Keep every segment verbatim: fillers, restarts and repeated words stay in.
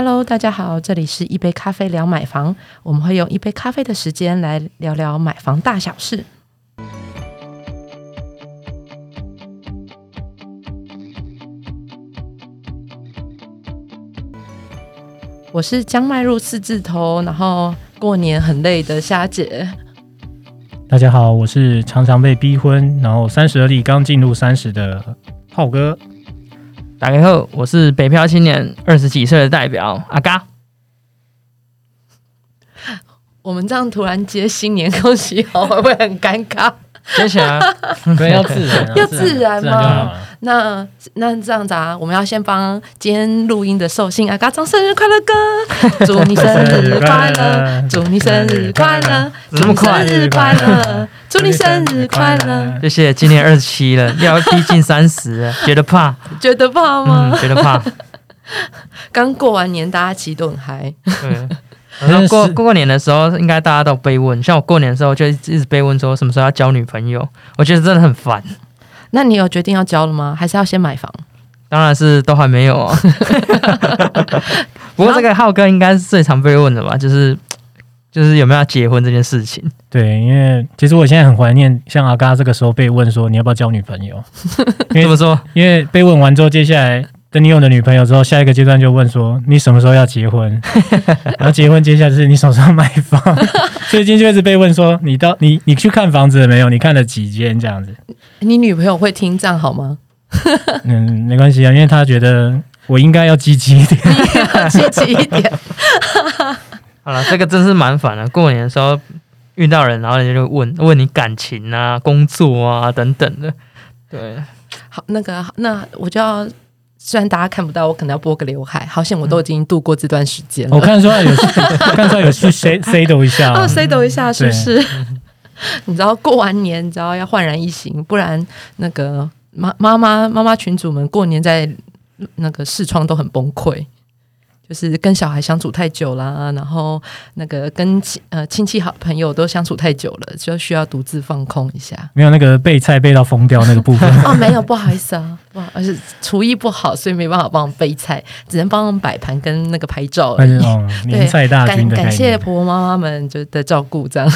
Hello， 大家好，这里是一杯咖啡聊买房，我们会用一杯咖啡的时间来聊聊买房大小事。我是将迈入四字头，然后过年很累的虾姐。大家好，我是常常被逼婚，然后三十而立，刚进入三十的浩哥。大家好，我是北漂青年二十几岁的代表阿嘎。我们这样突然接新年恭喜好会不会很尴尬？接起来对，要自然、啊、要自然嘛。那那这样子啊，我们要先帮今天录音的寿星阿嘎唱生日快乐歌，祝你生日快乐，祝你生日快乐，祝你生日快乐，祝你生日快乐。谢谢，今年二十七了，要逼近三十了，觉得怕？觉得怕吗？嗯、觉得怕。刚过完年，大家其实都很嗨。对。然后过过年的时候，应该大家都被问，像我过年的时候就一直被问说什么时候要交女朋友，我觉得真的很烦。那你有决定要交了吗？还是要先买房？当然是都还没有哦。不过这个浩哥应该是最常被问的吧，就是就是有没有要结婚这件事情。对，因为其实我现在很怀念像阿嘎这个时候被问说你要不要交女朋友，怎么说？因为被问完之后，接下来。等你有了女朋友之后，下一个阶段就问说你什么时候要结婚，然后结婚接下来是你什么时候买房，所以今天就一直被问说你到你你去看房子了没有？你看了几间这样子？你女朋友会听这样好吗？嗯，没关系啊，因为她觉得我应该要积极一点，积极一点。好了，这个真是蛮烦的。过年的时候遇到人，然后人家就问问你感情啊、工作啊等等的。对，好，那个那我就要。虽然大家看不到，我可能要拨个刘海，好险我都已经度过这段时间了。我看出来有，看出来有去 say say 抖一下，哦 say 抖一下是不是？你知道过完年，你知道要焕然一新，不然那个妈妈妈妈妈群主们过年在那个视窗都很崩溃，就是跟小孩相处太久啦，然后那个跟呃亲戚好朋友都相处太久了，就需要独自放空一下。没有那个备菜备到疯掉那个部分哦，没有，不好意思啊，不好，而且厨艺不好，所以没办法帮我们备菜，只能帮我们摆盘跟那个拍照而已。哦、年菜大军的概念，感谢婆婆妈妈们就的照顾这样。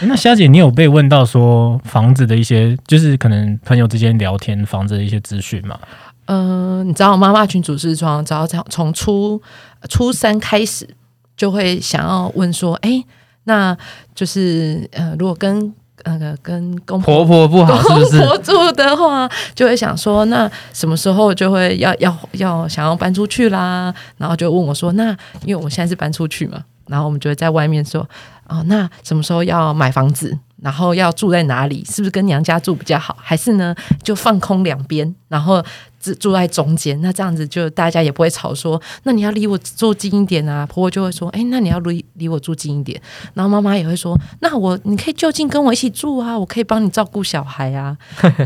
那虾姐，你有被问到说房子的一些，就是可能朋友之间聊天房子的一些资讯吗？嗯、呃，你知道妈妈群主视窗，只要从初初三开始，就会想要问说，哎、欸，那就是呃，如果跟那个、呃、跟公婆婆不好，是不是？公婆住的话，就会想说，那什么时候就会要要要想要搬出去啦？然后就问我说，那因为我现在是搬出去嘛，然后我们就会在外面说，哦、呃，那什么时候要买房子？然后要住在哪里？是不是跟娘家住比较好？还是呢，就放空两边，然后住在中间？那这样子就大家也不会吵说，那你要离我住近一点啊。婆婆就会说，哎、欸，那你要离离我住近一点。然后妈妈也会说，那我你可以就近跟我一起住啊，我可以帮你照顾小孩啊。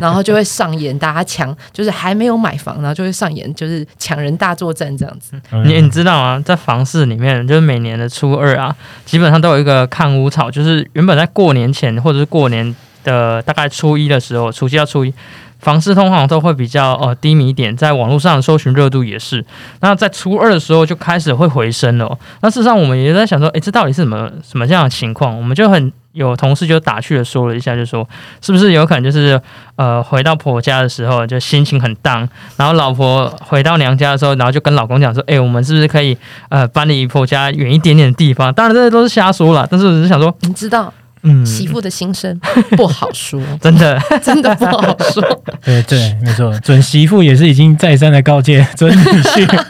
然后就会上演大家抢，就是还没有买房，然后就会上演就是抢人大作战这样子。你你知道吗？在房市里面，就是每年的初二啊，基本上都有一个看屋潮，就是原本在过年前。或者是过年的大概初一的时候，除夕到初一，房市通常都会比较呃低迷一点，在网络上搜寻热度也是。那在初二的时候就开始会回升了、哦。那事实上我们也在想说，哎，这到底是什么什么这样的情况？我们就很有同事就打趣的说了一下，就说是不是有可能就是呃回到婆家的时候就心情很down，然后老婆回到娘家的时候，然后就跟老公讲说，哎，我们是不是可以呃搬离婆家远一点点的地方？当然这都是瞎说啦，但是我只是想说，你知道。嗯、媳妇的心声不好说，真的真的不好说。对对，没错，准媳妇也是已经再三的告诫准女婿，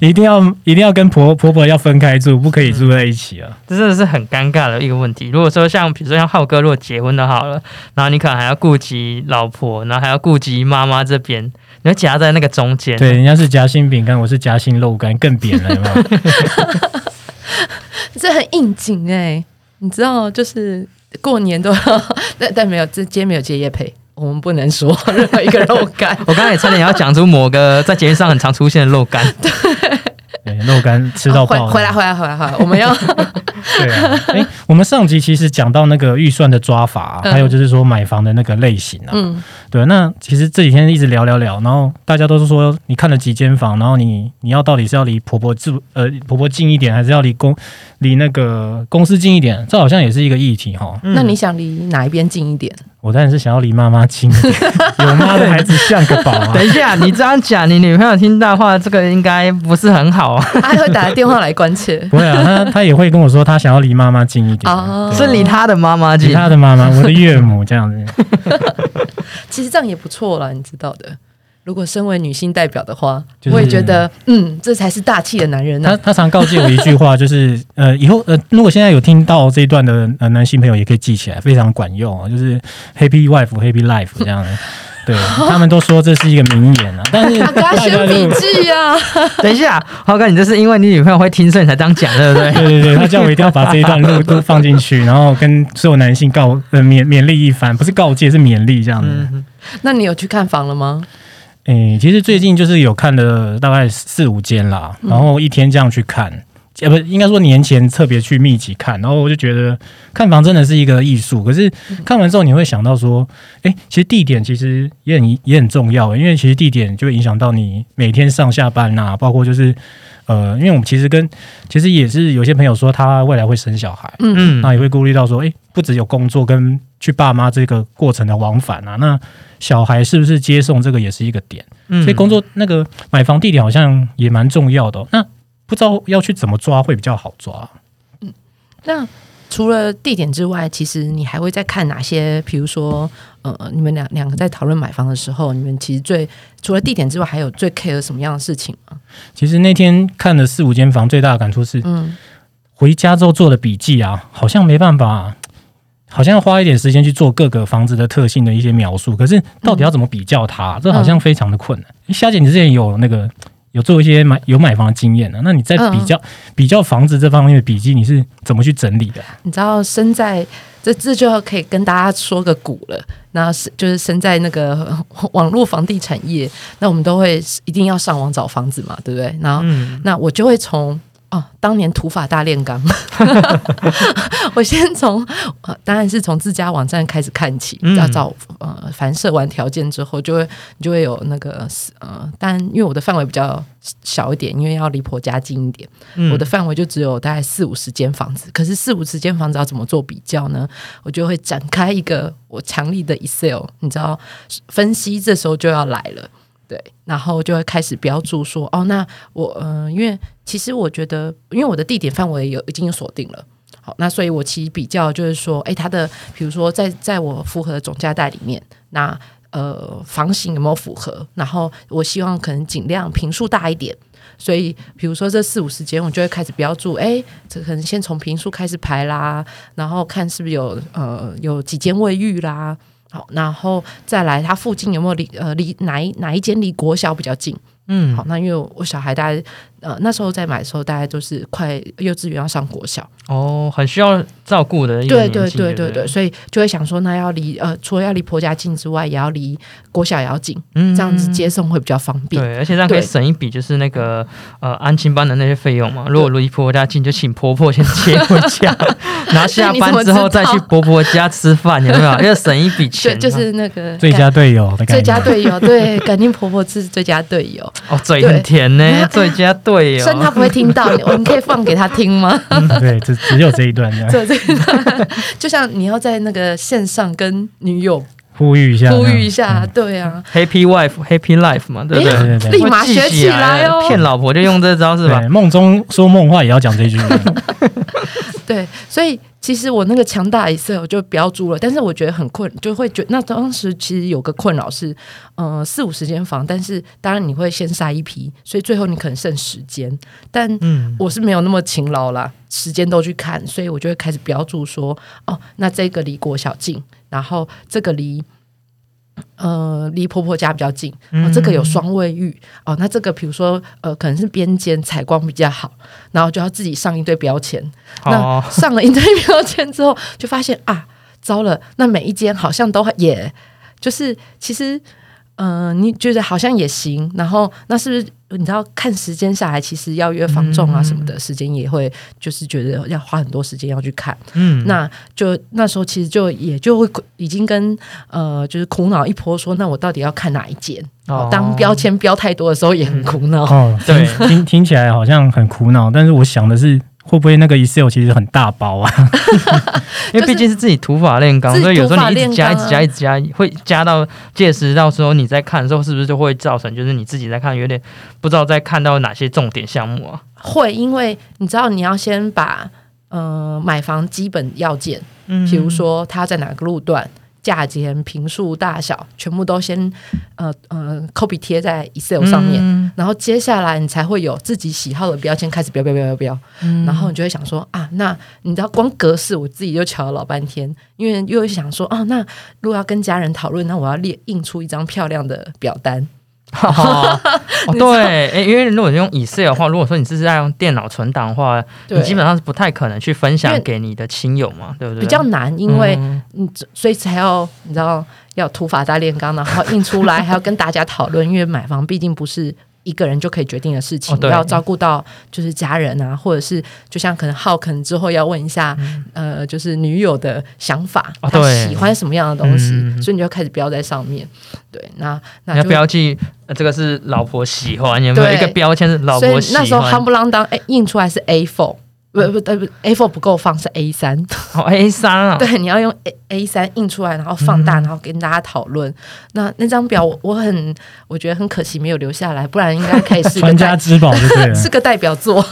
一定要一定要跟婆婆婆要分开住，不可以住在一起啊！嗯、这真的是很尴尬的一个问题。如果说像比如说像浩哥，如果结婚的好了，然后你可能还要顾及老婆，然后还要顾及妈妈这边。你要夹在那个中间，对，人家是夹心饼干，我是夹心肉干，更扁了，有没有？这很应景哎、欸。你知道，就是过年都要，但但没有，这今天没有接业配，我们不能说任何一个肉干。我刚才也差点要讲出某个在节目上很常出现的肉干，对，肉干吃到爆、哦。回来，回来，回来，回来，我们要对啊，哎，我们上集其实讲到那个预算的抓法、啊，还有就是说买房的那个类型啊，嗯，对，那其实这几天一直聊聊聊，然后大家都是说你看了几间房，然后你你要到底是要离婆婆住呃婆婆近一点，还是要离公离那个公司近一点？这好像也是一个议题哈、嗯。那你想离哪一边近一点？我当然是想要离妈妈近一点，有妈的孩子像个宝啊！等一下，你这样讲，你女朋友听到话，这个应该不是很好啊。她会打电话来关切。不会啊，她她也会跟我说，她想要离妈妈近一点，哦、是离她的妈妈近，离她的妈妈，我的岳母这样子。其实这样也不错啦，你知道的。如果身为女性代表的话，就是、我也觉得，嗯，这才是大气的男人、啊。他他常告诫我一句话，就是呃，以后呃，如果现在有听到这一段的、呃、男性朋友，也可以记起来，非常管用啊，就是 Happy Wife, Happy Life 这样的。对，他们都说这是一个名言啊，但是大家先笔记啊。等一下，浩哥，你这是因为你女朋友会听，所以你才这样讲，对不对？对对对，他叫我一定要把这一段录都放进去，然后跟所有男性告呃勉勉励一番，不是告诫，是勉励这样的、嗯。那你有去看房了吗？欸、其实最近就是有看了大概四五间啦，然后一天这样去看，呃、嗯，不、啊，应该说年前特别去密集看，然后我就觉得看房真的是一个艺术。可是看完之后你会想到说，哎、欸，其实地点其实也很也很重要，因为其实地点就会影响到你每天上下班啊，包括就是呃，因为我们其实跟其实也是有些朋友说他未来会生小孩，嗯嗯，那也会顾虑到说，哎、欸，不只有工作跟去爸妈这个过程的往返啊，那小孩是不是接送这个也是一个点，嗯、所以工作那个买房地点好像也蛮重要的、哦。那不知道要去怎么抓会比较好抓。嗯，那除了地点之外，其实你还会再看哪些？比如说，呃，你们两两个在讨论买房的时候，你们其实最除了地点之外，还有最 care 什么样的事情吗？其实那天看了四五间房，最大的感触是，嗯，回家之后做的笔记啊，好像没办法、啊。好像要花一点时间去做各个房子的特性的一些描述，可是到底要怎么比较它、啊嗯，这好像非常的困难。嗯、夏姐，你之前有那个有做一些买有买房的经验呢、啊，那你在比较、嗯、比较房子这方面的笔记，你是怎么去整理的、啊？你知道，身在这这就可以跟大家说个古了，那就是身在那个网络房地产业，那我们都会一定要上网找房子嘛，对不对？然后、嗯、那我就会从。哦，当年土法大炼钢，我先从当然是从自家网站开始看起，要找呃，凡设完条件之后，就会你就会有那个呃，但因为我的范围比较小一点，因为要离婆家近一点，嗯、我的范围就只有大概四五十间房子。可是四五十间房子要怎么做比较呢？我就会展开一个我强力的 Excel， 你知道，分析这时候就要来了。对，然后就会开始标注说，哦，那我嗯、呃，因为其实我觉得，因为我的地点范围有已经有锁定了，好，那所以我其实比较就是说，哎，它的比如说在在我符合的总价带里面，那呃房型有没有符合？然后我希望可能尽量坪数大一点，所以比如说这四五十间，我就会开始标注，哎，这可能先从坪数开始排啦，然后看是不是有呃有几间卫浴啦。好，然后再来，它附近有没有离呃离哪一哪一间离国小比较近？嗯，好，那因为我小孩大概呃那时候在买的时候，大概就是快幼稚园要上国小哦，很需要照顾的一个年纪。对对对对对，所以就会想说，那要离呃除了要离婆家近之外，也要离国小也要近，嗯，这样子接送会比较方便。对，而且这样可以省一笔，就是那个呃安亲班的那些费用嘛。如果离婆家近，就请婆婆先接回家，然后下班之后再去婆婆家吃饭，有没有？要省一笔钱。对，就是那个最佳队友的感觉。最佳队友，对，感念婆婆是最佳队友。哦，嘴很甜呢、欸，最佳队友。虽然他不会听到，我们可以放给他听吗？嗯、对，只只有这一段。只有这一段，就像你要在那个线上跟女友呼吁一下，呼吁一下、嗯，对啊。Happy wife, happy life 嘛，对不对？欸、对，立马学起来哦！骗老婆就用这招是吧？梦中说梦话也要讲这句。对，所以其实我那个强大 Excel 我就标注了，但是我觉得很困，就会觉得那当时其实有个困扰是，呃，四五十间房，但是当然你会先杀一批，所以最后你可能剩十间，但我是没有那么勤劳啦，时间都去看，所以我就会开始标注说，哦，那这个离国小近，然后这个离。呃，离婆婆家比较近，哦，这个有双卫浴哦，那这个比如说呃，可能是边间采光比较好，然后就要自己上一堆标签。哦、那上了一堆标签之后，就发现啊，糟了，那每一间好像都也就是其实嗯、呃，你觉得好像也行，然后那是不是你知道看时间下来，其实要约房仲啊什么的、嗯、时间也会就是觉得要花很多时间要去看，嗯，那就那时候其实就也就会已经跟呃就是苦恼一波说，那我到底要看哪一间、哦、当标签标太多的时候也很苦恼、嗯、哦，对听, 听起来好像很苦恼，但是我想的是会不会那个 Excel 其实很大包啊、就是、因为毕竟是自己土法炼钢，所以有时候你一直加、啊、一直加一直加会加到届时到时候你在看的时候是不是就会造成就是你自己在看有点不知道在看到哪些重点项目啊？会，因为你知道你要先把、呃、买房基本要件，比如说它在哪个路段，价钱、坪数、大小全部都先呃呃 copy 贴在 Excel 上面、嗯、然后接下来你才会有自己喜好的标签开始标标标标标、嗯、然后你就会想说啊，那你知道光格式我自己就瞧了老半天，因为又想说啊，那如果要跟家人讨论，那我要列印出一张漂亮的表单哦哦、对、欸、因为如果你用 Excel 的话，如果说你是在用电脑存档的话，你基本上是不太可能去分享给你的亲友嘛，对不对？比较难，因为、嗯、所以才要你知道要土法大炼钢，然后印出来还要跟大家讨论因为买房毕竟不是一个人就可以决定的事情、哦、要照顾到就是家人啊，或者是就像可能浩可能之后要问一下、嗯、呃，就是女友的想法、哦、她喜欢什么样的东西、嗯、所以你就开始标在上面，对，那那就你要标记、呃、这个是老婆喜欢，有没有一个标签是老婆喜欢，所以那时候夯不啷当、欸、印出来是 A 四，不不 A 四 不够放，是 A 三、哦、A 三 啊，对，你要用 A 三 印出来，然后放大、嗯、然后跟大家讨论。那那张表 我, 我很我觉得很可惜没有留下来，不然应该可以是传家之宝，就对了是个代表作。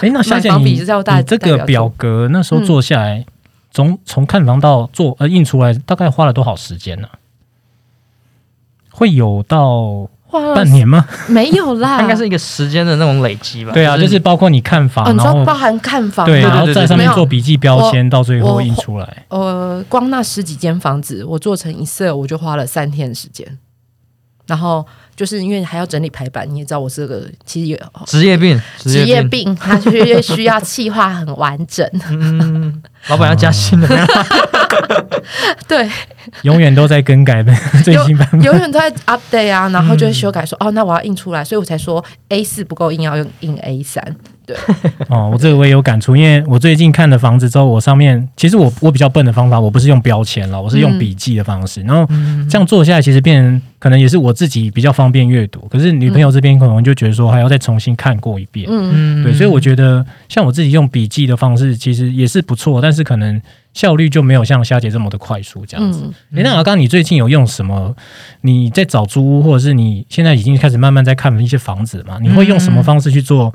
哎，那夏姐 你, 你这个表格那时候做下来、嗯、从, 从看房到做、呃、印出来大概花了多少时间呢、啊？会有到半年吗？没有啦，应该是一个时间的那种累积吧。对啊，就是包括你看房，哦、你说包含看房，对，然后在上面做笔记标签，到最后印出来。呃，光那十几间房子，我做成Excel我就花了三天的时间。然后就是因为还要整理排版，你也知道我这个其实有职业病，职业病，它就是需要企划很完整。嗯，老板要加薪了。对，永远都在更改的最新版本，永远都在 update 啊，然后就会修改说、嗯、哦，那我要印出来，所以我才说 A 四 不够印，要用印 A 三。对，哦，我这个我也有感触，因为我最近看了房子之后，我上面其实我我比较笨的方法，我不是用标签了，我是用笔记的方式、嗯，然后这样做下来，其实变成可能也是我自己比较方便阅读，可是女朋友这边可能就觉得说还要再重新看过一遍，嗯，对，所以我觉得像我自己用笔记的方式，其实也是不错，但是可能效率就没有像夏姐这么的快速这样子。嗯、那阿刚，你最近有用什么？你在找租屋，或者是你现在已经开始慢慢在看一些房子嘛？你会用什么方式去做？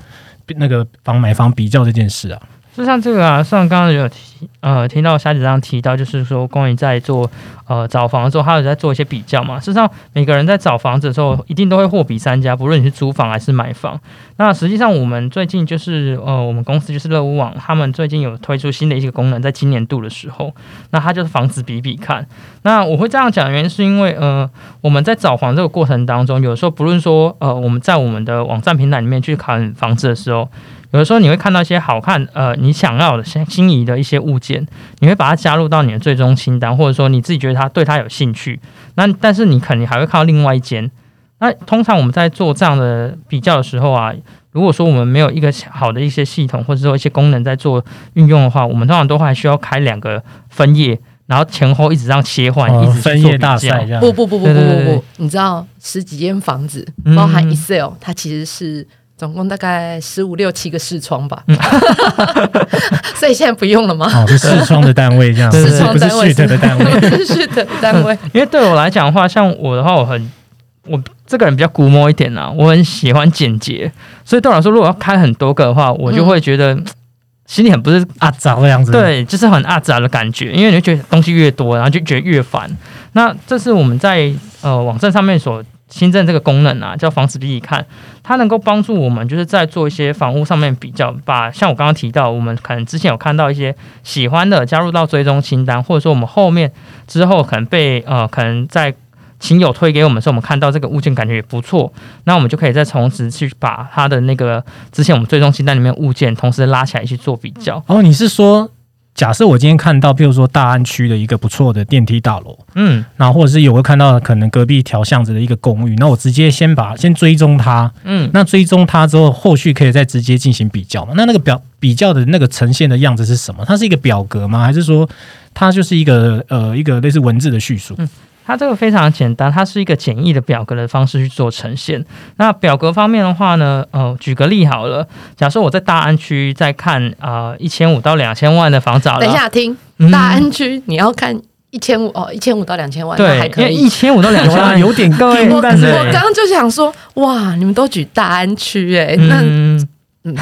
那个房买房比较这件事啊，就像这个啊，像刚刚有提呃听到夏姐这样提到，就是说关于在做呃找房的时候，他有在做一些比较嘛。事实上，每个人在找房子的时候，一定都会货比三家，不论你是租房还是买房。那实际上，我们最近就是呃，我们公司就是乐屋网，他们最近有推出新的一个功能，在今年度的时候，那它就是房子比比看。那我会这样讲，原因是因为呃，我们在找房这个过程当中，有时候不论说呃，我们在我们的网站平台里面去看房子的时候。有的时候你会看到一些好看呃你想要的心仪的一些物件，你会把它加入到你的最终清单，或者说你自己觉得它对它有兴趣，那但是你肯定还会看到另外一间。那通常我们在做这样的比较的时候啊，如果说我们没有一个好的一些系统或者说一些功能在做运用的话，我们通常都还需要开两个分页，然后前后一直这样切换、哦、一直分页大赛这样。不不不不不不不，对对对对，你知道十几间房子包含 Excel、嗯、它其实是总共大概十五六七个视窗吧、嗯，所以现在不用了吗？哦，是视窗的单位这样，视窗单位不是 sheet 的单位，是 sheet 的单位。因为对我来讲的话，像我的话，我很我这个人比较古摸一点啦、啊，我很喜欢简洁，所以对我来说，如果要开很多个的话，我就会觉得。嗯，心里很不是阿杂的样子，对，就是很阿杂的感觉，因为你就觉得东西越多，然后就觉得越烦。那这是我们在呃网站上面所新增这个功能啊，叫房子比比看，它能够帮助我们就是在做一些房屋上面比较，把像我刚刚提到，我们可能之前有看到一些喜欢的加入到追踪清单，或者说我们后面之后可能被呃可能在亲友推给我们说我们看到这个物件感觉也不错，那我们就可以再从此去把它的那个之前我们追踪清单里面物件同时拉起来去做比较。哦，你是说假设我今天看到，譬如说大安区的一个不错的电梯大楼，嗯，然后或者是有个看到可能隔壁条巷子的一个公寓，那我直接先把先追踪它，嗯，那追踪它之后，后续可以再直接进行比较嘛？那那个表比较的那个呈现的样子是什么？它是一个表格吗？还是说它就是一个呃一个类似文字的叙述？嗯，它这个非常简单，它是一个简易的表格的方式去做呈现。那表格方面的话呢，呃，举个例好了，假设我在大安区在看啊一千五到两千万的房子好了，等一下听，大安区你要看一千五哦，一千五到两千万，对，还可以，因为一千五到两千万有点高。我刚刚就想说，哇，你们都举大安区哎、欸，那。嗯嗯，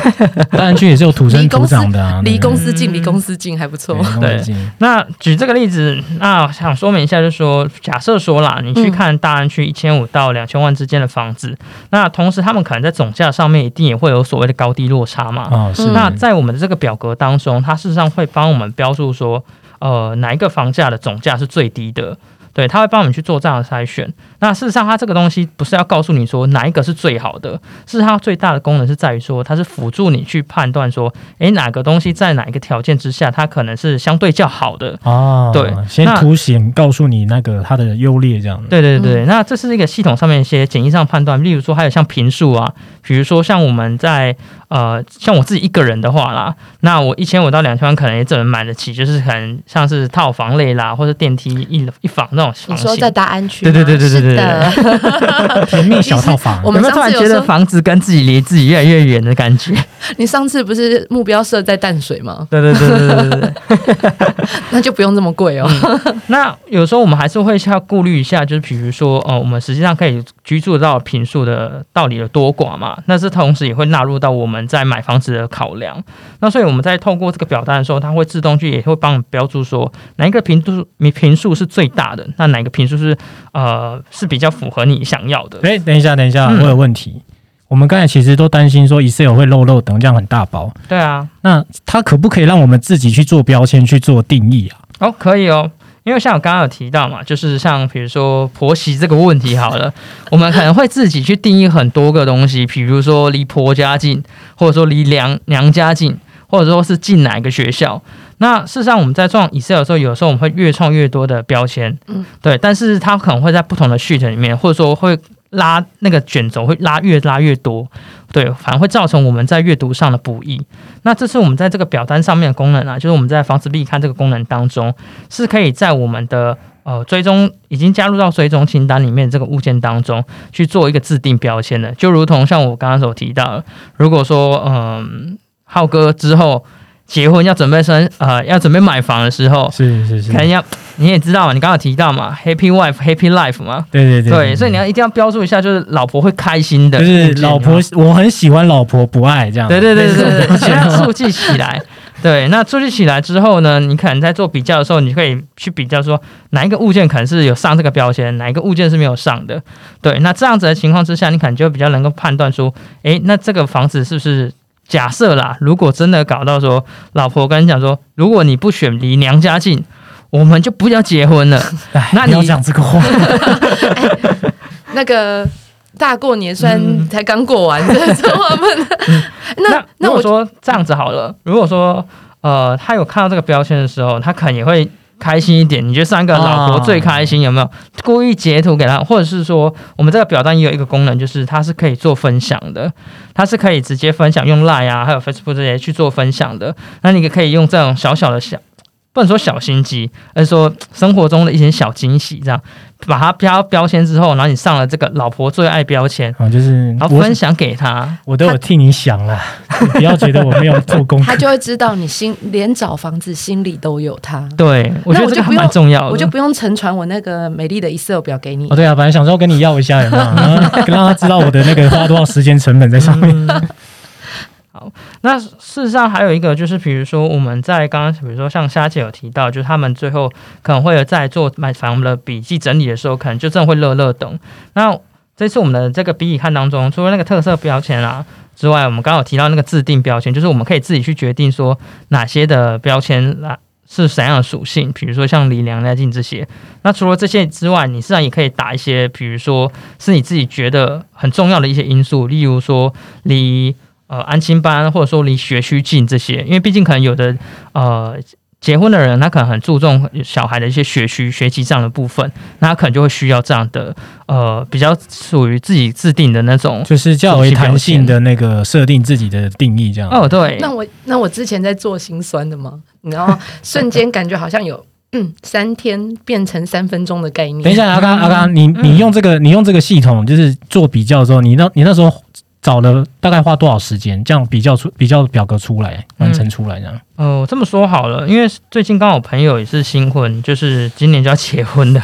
大安区也是有土生土长的、啊，离公司近，离公司近还不错。对，那举这个例子，那我想说明一下，就是说，假设说啦，你去看大安区一千五到两千万之间的房子、嗯，那同时他们可能在总价上面一定也会有所谓的高低落差嘛。哦，是。那在我们的这个表格当中，它事实上会帮我们标注说，呃，哪一个房价的总价是最低的。对，他会帮我们去做这样的筛选。那事实上，它这个东西不是要告诉你说哪一个是最好的，事实上最大的功能是在于说，它是辅助你去判断说，哎，哪个东西在哪一个条件之下，它可能是相对较好的。哦，对，先凸显告诉你那个它的优劣这样。对对对，那这是一个系统上面一些简易上判断，例如说还有像坪数啊，比如说像我们在呃，像我自己一个人的话啦，那我一千五到两千万可能也只能买得起，就是可能像是套房类啦，或者电梯一一房。你说在大安区？对对对对对对，甜蜜小套房。我们突然觉得房子跟自己离自己越来越远的感觉。你上次不是目标设在淡水吗？对对对对对对那就不用这么贵哦、嗯。那有时候我们还是会要顾虑一下，就是比如说，呃，我们实际上可以居住到坪数的到底的多寡嘛，那是同时也会纳入到我们在买房子的考量。那所以我们在透过这个表单的时候，它会自动去也会帮我们标注说哪一个坪数坪数是最大的。那哪个坪数是呃是比较符合你想要的？哎、欸，等一下，等一下，我有问题。嗯、我们刚才其实都担心说 Excel 会漏漏等，这样很大包。对啊，那它可不可以让我们自己去做标签、去做定义啊？哦，可以哦。因为像我刚刚有提到嘛，就是像比如说婆媳这个问题好了，我们可能会自己去定义很多个东西，比如说离婆家近，或者说离娘娘家近，或者说是进哪一个学校。那事实上，我们在创 Excel 的时候，有时候我们会越创越多的标签，嗯，对。但是它可能会在不同的 sheet 里面，或者说会拉那个卷轴，会拉越拉越多，对，反而会造成我们在阅读上的不易。那这是我们在这个表单上面的功能啊，就是我们在房子必看这个功能当中，是可以在我们的呃追踪已经加入到追踪清单里面这个物件当中去做一个自定标签的，就如同像我刚刚所提到的，如果说嗯，浩哥之后。结婚要准备生呃要准备买房的时候，是是是，可能要你也知道嘛，你刚刚提到嘛 ，Happy Wife Happy Life 嘛，对对 对, 對, 對，所以你要一定要标注一下，就是老婆会开心的，就是老婆我很喜欢老婆不爱这样，对对对对对，先注记起来。对，那注记起来之后呢，你可能在做比较的时候，你可以去比较说哪一个物件可能是有上这个标签，哪一个物件是没有上的。对，那这样子的情况之下，你可能就比较能够判断出，哎、欸，那这个房子是不是？假设啦，如果真的搞到说，老婆跟你讲说，如果你不选离娘家近，我们就不要结婚了。那你要讲这个话，那个大过年虽然才刚过完，这话不能。那那我说这样子好了，如果说呃，他有看到这个标签的时候，他可能也会。开心一点，你觉得上一个老婆最开心、哦、有没有？故意截图给他，或者是说，我们这个表单也有一个功能，就是它是可以做分享的，它是可以直接分享用 Line 啊，还有 Facebook 这些去做分享的。那你也可以用这种小小的小，不能说小心机，而是说生活中的一些小惊喜，这样把它标标签之后，然后你上了这个老婆最爱标签，啊、就是然后分享给他，我都有替你想了。你不要觉得我没有做功课，他就会知道你心连找房子心里都有他。对，我觉得这个还蛮重要的，我就不用承传我那个美丽的 Excel 表给你。哦，对啊，本来想说跟你要一下，有没有让他知道我的那个花多少时间成本在上面。嗯好，那事实上还有一个就是，比如说我们在刚刚，比如说像虾姐有提到，就是他们最后可能会在做买房的笔记整理的时候，可能就真的会乐乐等。那这次我们的这个比比看当中，除了那个特色标签啊之外，我们刚刚有提到那个自定标签，就是我们可以自己去决定说哪些的标签啊。是什么样的属性？比如说像离娘家近这些。那除了这些之外，你实际上也可以打一些，比如说是你自己觉得很重要的一些因素，例如说离。呃，安亲班或者说离学区近这些，因为毕竟可能有的呃结婚的人他可能很注重小孩的一些学区学籍上的部分，那他可能就会需要这样的呃比较属于自己制定的那种，就是较为弹性的那个设定自己的定义这样。哦，对。那我那我之前在做心酸的吗？然后瞬间感觉好像有。嗯，三天变成三分钟的概念。等一下，阿刚，阿刚，你你用这个，你用这个系统，就是做比较的时候，你那你那时候找了大概花多少时间，这样比较出比较表格出来，完成出来这样。嗯、呃，这么说好了，因为最近刚好朋友也是新婚，就是今年就要结婚的，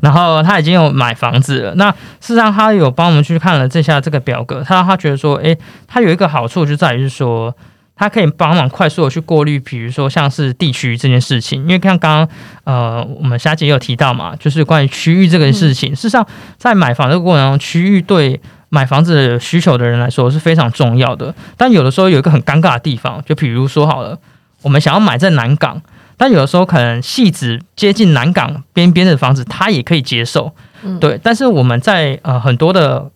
然后他已经有买房子了。那事实上，他有帮我们去看了这下这个表格，他他觉得说，哎、欸，他有一个好处就在于是说。他可以帮忙快速的去过滤，比如说像是地区这件事情，因为像刚刚呃我们霞姐也有提到嘛，就是关于区域这个事情。嗯、事实上，在买房这个过程中，区域对买房子的需求的人来说是非常重要的。但有的时候有一个很尴尬的地方，就比如说好了，我们想要买在南港，但有的时候可能汐止接近南港边边的房子，他也可以接受。嗯、对，但是我们在呃很多的。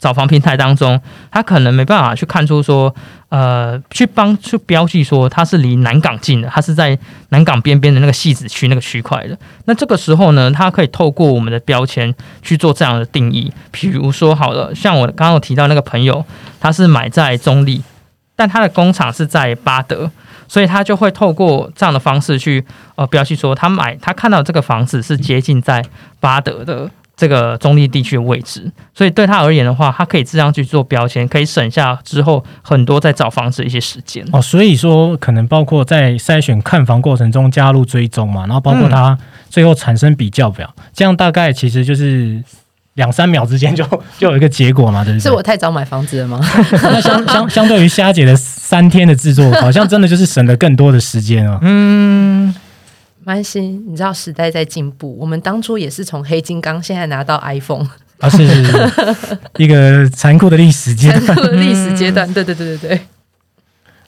找房平台当中，他可能没办法去看出说，呃，去帮去标记说它是离南港近的，它是在南港边边的那个汐止区那个区块的。那这个时候呢，它可以透过我们的标签去做这样的定义。比如说，好了，像我刚刚有提到那个朋友，他是买在中立，但他的工厂是在八德，所以他就会透过这样的方式去呃标记说，他买他看到这个房子是接近在八德的。这个中立地区的位置，所以对他而言的话，他可以这样去做标签，可以省下之后很多在找房子的一些时间。哦，所以说可能包括在筛选看房过程中加入追踪嘛，然后包括他最后产生比较表，嗯、这样大概其实就是两三秒之间就就有一个结果嘛，对不对？是我太早买房子了吗？那相相相对于虾姐的三天的制作，好像真的就是省了更多的时间啊。嗯。没关系，你知道时代在进步，我们当初也是从黑金刚现在拿到 iPhone 啊，是是是一个残酷的历史阶段，残酷的历史阶段，对对对对对。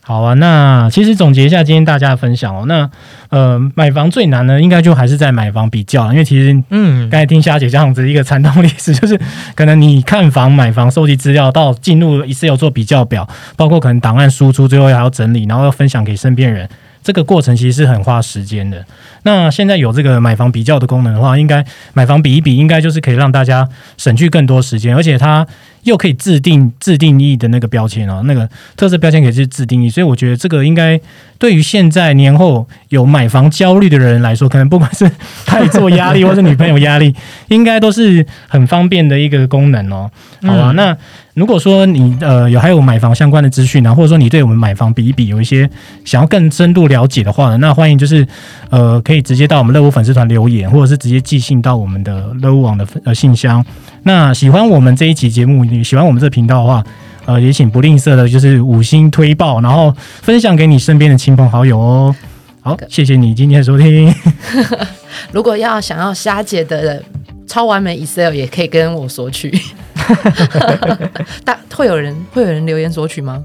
好啊，那其实总结一下今天大家的分享哦，那呃买房最难呢，应该就还是在买房比较，因为其实嗯，刚才听虾姐这样子一个惨痛历史，就是可能你看房、买房、收集资料，到进入一次要做比较表，包括可能档案输出，最后还要整理，然后要分享给身边人。这个过程其实是很花时间的。那现在有这个买房比较的功能的话，应该买房比一比，应该就是可以让大家省去更多时间，而且它又可以自定自定义的那个标签哦，那个特色标签可以是自定义，所以我觉得这个应该对于现在年后有买房焦虑的人来说，可能不管是太做压力或是女朋友压力，应该都是很方便的一个功能哦。好啊，嗯、那如果说你呃有还有买房相关的资讯啊，或者说你对我们买房比一比有一些想要更深度了解的话呢，那欢迎就是呃可以直接到我们乐屋粉丝团留言，或者是直接寄信到我们的乐屋网的呃信箱。那喜欢我们这一期节目，你喜欢我们这频道的话，呃也请不吝啬的就是五星推爆，然后分享给你身边的亲朋好友哦。好，谢谢你今天的收听。如果要想要虾姐的超完美 Excel 也可以跟我索取。但会有人会有人留言索取吗？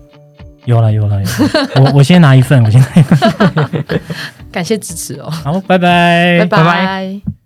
有啦有啦有啦。我我先拿一份，我先拿一份。感谢支持哦。好，拜拜，拜拜。拜拜。